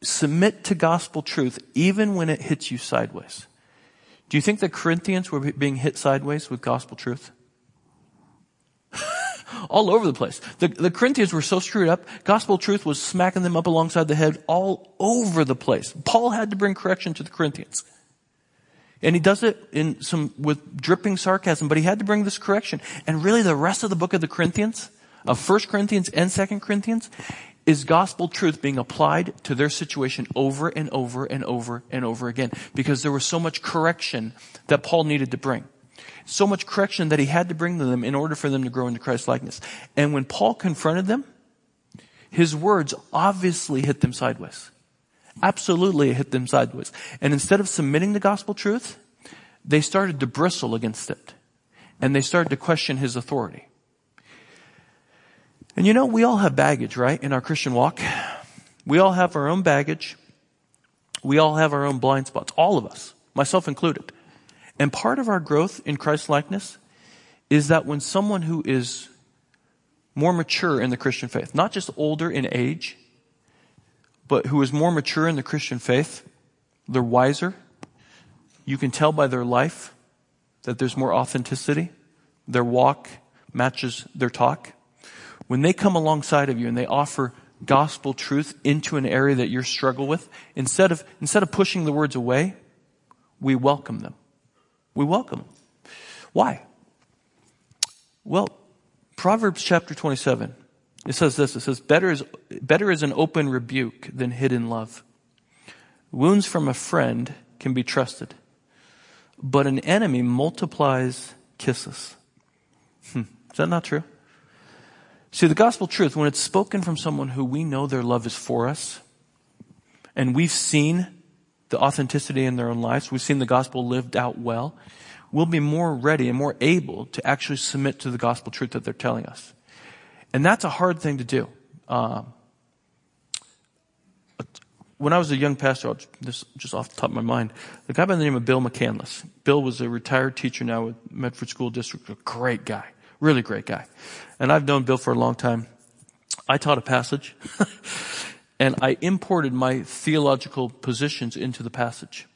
submit to gospel truth even when it hits you sideways. Do you think the Corinthians were being hit sideways with gospel truth? All over the place. The, the Corinthians were so screwed up, gospel truth was smacking them up alongside the head all over the place. Paul had to bring correction to the Corinthians. And he does it in some, with dripping sarcasm, but he had to bring this correction. And really the rest of the book of the Corinthians, of First Corinthians and Second Corinthians, is gospel truth being applied to their situation over and over and over and over again, because there was so much correction that Paul needed to bring. So much correction that he had to bring to them in order for them to grow into Christ-likeness. And when Paul confronted them, his words obviously hit them sideways. Absolutely hit them sideways. And instead of submitting to gospel truth, they started to bristle against it. And they started to question his authority. And you know, we all have baggage, right, in our Christian walk. We all have our own baggage. We all have our own blind spots. All of us, myself included. And part of our growth in Christ-likeness is that when someone who is more mature in the Christian faith, not just older in age, but who is more mature in the Christian faith, they're wiser. You can tell by their life that there's more authenticity. Their walk matches their talk. When they come alongside of you and they offer gospel truth into an area that you struggle with, instead of, instead of pushing the words away, we welcome them. We welcome them. Why? Well, Proverbs chapter twenty-seven, it says this. It says, better is, better is an open rebuke than hidden love. Wounds from a friend can be trusted, but an enemy multiplies kisses. Hmm. Is that not true? See, the gospel truth, when it's spoken from someone who we know their love is for us, and we've seen the authenticity in their own lives, we've seen the gospel lived out well, we'll be more ready and more able to actually submit to the gospel truth that they're telling us. And that's a hard thing to do. Um, when I was a young pastor, this just off the top of my mind, a guy by the name of Bill McCandless. Bill was a retired teacher now with Medford School District, a great guy. Really great guy. And I've known Bill for a long time. I taught a passage and I imported my theological positions into the passage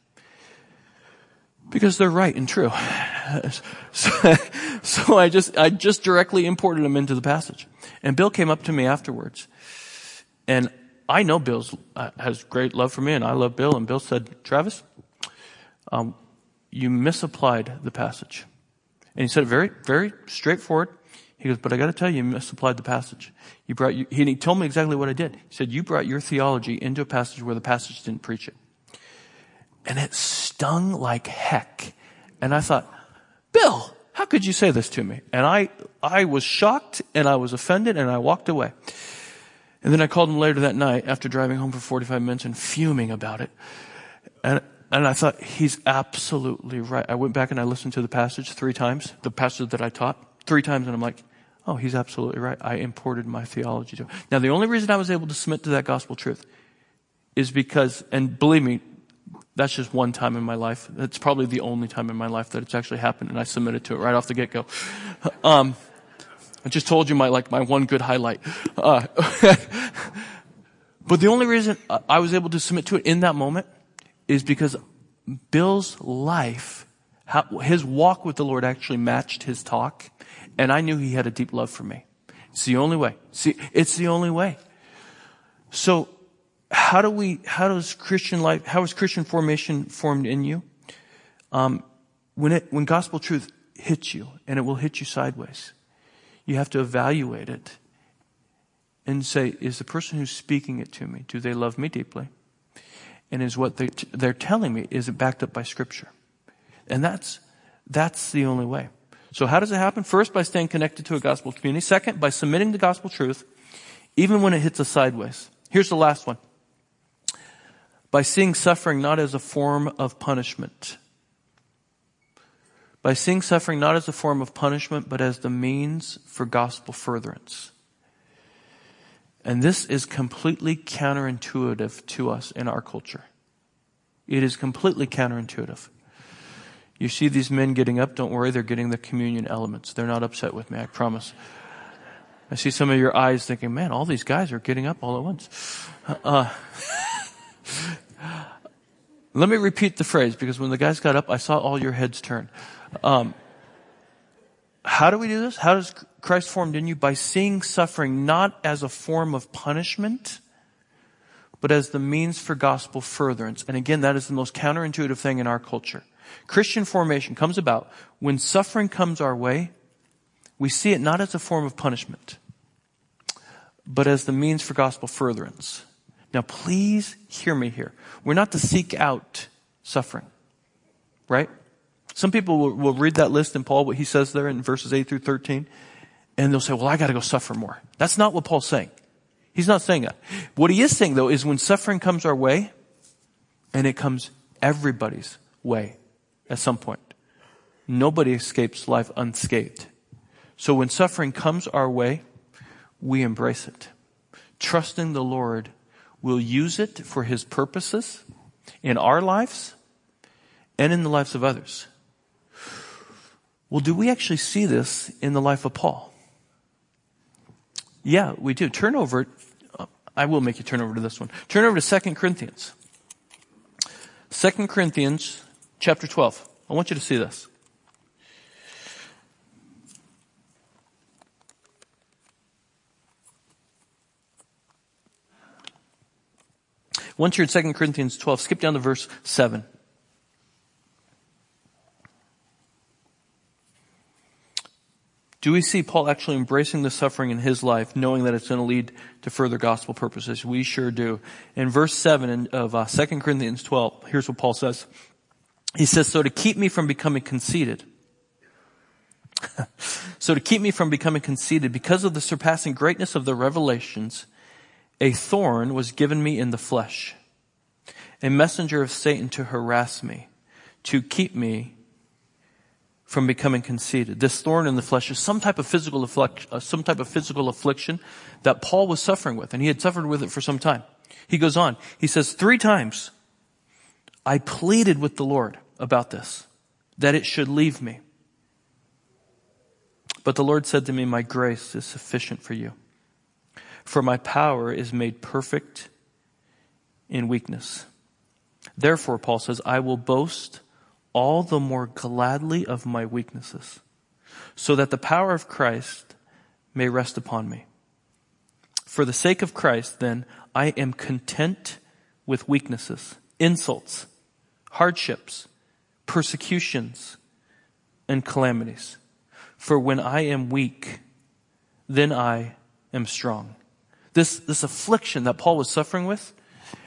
because they're right and true. so, so I just, I just directly imported them into the passage. And Bill came up to me afterwards, and I know Bill uh, has great love for me, and I love Bill. And Bill said, Travis, um, you misapplied the passage. And he said it very, very straightforward. He goes, but I got to tell you, you misapplied the passage. You brought, you, he told me exactly what I did. He said, you brought your theology into a passage where the passage didn't preach it. And it stung like heck. And I thought, Bill, how could you say this to me? And I, I was shocked and I was offended and I walked away. And then I called him later that night after driving home for forty-five minutes and fuming about it. And And I thought, he's absolutely right. I went back and I listened to the passage three times, the passage that I taught, three times, and I'm like, oh, he's absolutely right. I imported my theology to it. Now, the only reason I was able to submit to that gospel truth is because, and believe me, that's just one time in my life. That's probably the only time in my life that it's actually happened, and I submitted to it right off the get-go. Um, I just told you my, like, my one good highlight. Uh, but the only reason I was able to submit to it in that moment is because Bill's life, how, his walk with the Lord actually matched his talk, and I knew he had a deep love for me. It's the only way. See, it's the only way. So, how do we? How does Christian life? How is Christian formation formed in you? Um, when it when gospel truth hits you, and it will hit you sideways, you have to evaluate it and say, is the person who's speaking it to me, do they love me deeply? And is what they t- they're telling me, is it backed up by Scripture? And that's that's the only way. So how does it happen? First, by staying connected to a gospel community. Second, by submitting to gospel truth, even when it hits us sideways. Here's the last one. By seeing suffering not as a form of punishment. By seeing suffering not as a form of punishment, but as the means for gospel furtherance. And this is completely counterintuitive to us in our culture. It is completely counterintuitive. You see these men getting up, don't worry, they're getting the communion elements. They're not upset with me, I promise. I see some of your eyes thinking, man, all these guys are getting up all at once. Uh, let me repeat the phrase, because when the guys got up, I saw all your heads turn. Um, how do we do this? How does Christ formed in you? By seeing suffering not as a form of punishment, but as the means for gospel furtherance. And again, that is the most counterintuitive thing in our culture. Christian formation comes about when suffering comes our way, we see it not as a form of punishment, but as the means for gospel furtherance. Now, please hear me here. We're not to seek out suffering, right? Some people will, will read that list in Paul, what he says there in verses eight through thirteen, and they'll say, well, I got to go suffer more. That's not what Paul's saying. He's not saying that. What he is saying, though, is when suffering comes our way, and it comes everybody's way at some point. Nobody escapes life unscathed. So when suffering comes our way, we embrace it. Trusting the Lord will use it for his purposes in our lives and in the lives of others. Well, do we actually see this in the life of Paul? Yeah, we do. Turn over. I will make you turn over to this one. Turn over to Second Corinthians. Second Corinthians chapter twelve. I want you to see this. Once you're in Second Corinthians twelve, skip down to verse seven. Do we see Paul actually embracing the suffering in his life, knowing that it's going to lead to further gospel purposes? We sure do. In verse seven of uh, Second Corinthians twelve, here's what Paul says. He says, so to keep me from becoming conceited, so to keep me from becoming conceited, because of the surpassing greatness of the revelations, a thorn was given me in the flesh, a messenger of Satan to harass me, to keep me from becoming conceited. This thorn in the flesh is some type of physical affliction, uh, some type of physical affliction that Paul was suffering with, and he had suffered with it for some time. He goes on. He says, three times I pleaded with the Lord about this, that it should leave me. But the Lord said to me, my grace is sufficient for you, for my power is made perfect in weakness. Therefore, Paul says, I will boast all the more gladly of my weaknesses, so that the power of Christ may rest upon me. For the sake of Christ, then, I am content with weaknesses, insults, hardships, persecutions, and calamities. For when I am weak, then I am strong. This, this affliction that Paul was suffering with,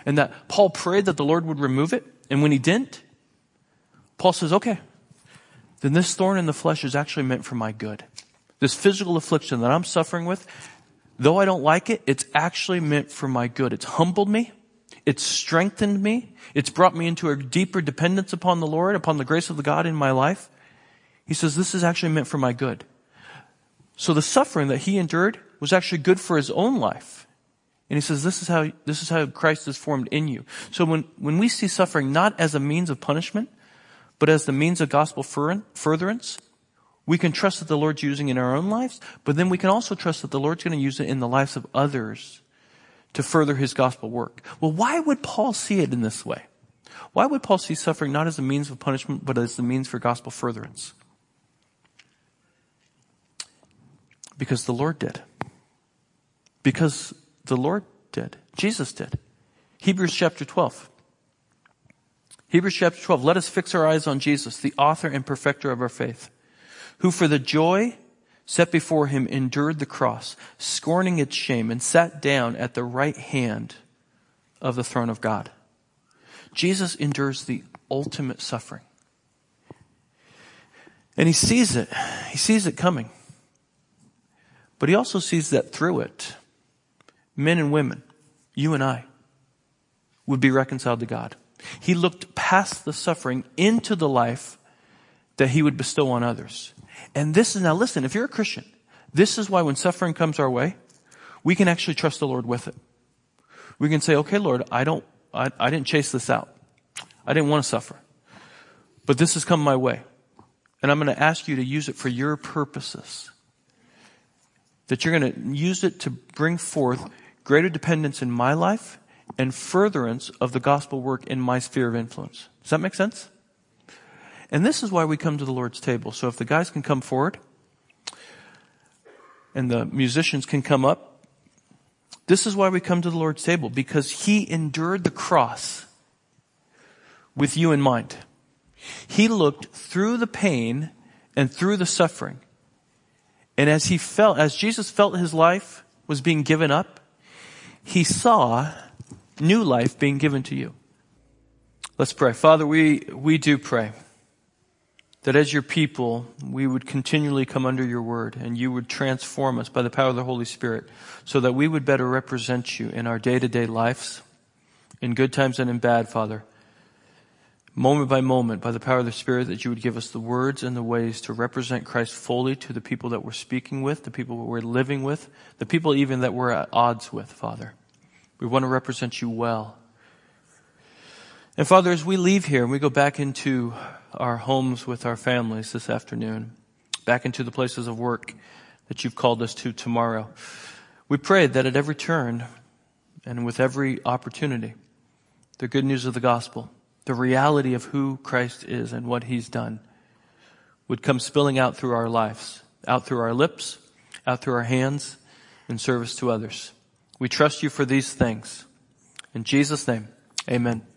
and that Paul prayed that the Lord would remove it, and when he didn't, Paul says, okay, then this thorn in the flesh is actually meant for my good. This physical affliction that I'm suffering with, though I don't like it, it's actually meant for my good. It's humbled me. It's strengthened me. It's brought me into a deeper dependence upon the Lord, upon the grace of the God in my life. He says, this is actually meant for my good. So the suffering that he endured was actually good for his own life. And he says, this is how, this is how Christ is formed in you. So when, when we see suffering not as a means of punishment, but as the means of gospel furtherance, we can trust that the Lord's using it in our own lives, but then we can also trust that the Lord's going to use it in the lives of others to further his gospel work. Well, why would Paul see it in this way? Why would Paul see suffering not as a means of punishment, but as the means for gospel furtherance? Because the Lord did. Because the Lord did. Jesus did. Hebrews chapter twelve. Hebrews chapter twelve. Let us fix our eyes on Jesus, the author and perfecter of our faith, who for the joy set before him endured the cross, scorning its shame, and sat down at the right hand of the throne of God. Jesus endures the ultimate suffering. And he sees it. He sees it coming. But he also sees that through it, men and women, you and I, would be reconciled to God. He looked past the suffering into the life that he would bestow on others. And this is, now listen, if you're a Christian, this is why when suffering comes our way, we can actually trust the Lord with it. We can say, okay, Lord, I don't, I, I didn't chase this out. I didn't want to suffer. But this has come my way. And I'm going to ask you to use it for your purposes. That you're going to use it to bring forth greater dependence in my life and furtherance of the gospel work in my sphere of influence. Does that make sense? And this is why we come to the Lord's table. So if the guys can come forward and the musicians can come up, this is why we come to the Lord's table, because he endured the cross with you in mind. He looked through the pain and through the suffering. And as he felt, as Jesus felt his life was being given up, he saw new life being given to you. Let's pray. Father, we, we do pray that as your people, we would continually come under your word, and you would transform us by the power of the Holy Spirit so that we would better represent you in our day-to-day lives, in good times and in bad, Father. Moment by moment, by the power of the Spirit, that you would give us the words and the ways to represent Christ fully to the people that we're speaking with, the people that we're living with, the people even that we're at odds with, Father. We want to represent you well. And Father, as we leave here and we go back into our homes with our families this afternoon, back into the places of work that you've called us to tomorrow, we pray that at every turn and with every opportunity, the good news of the gospel, the reality of who Christ is and what he's done, would come spilling out through our lives, out through our lips, out through our hands, in service to others. We trust you for these things. In Jesus' name, amen.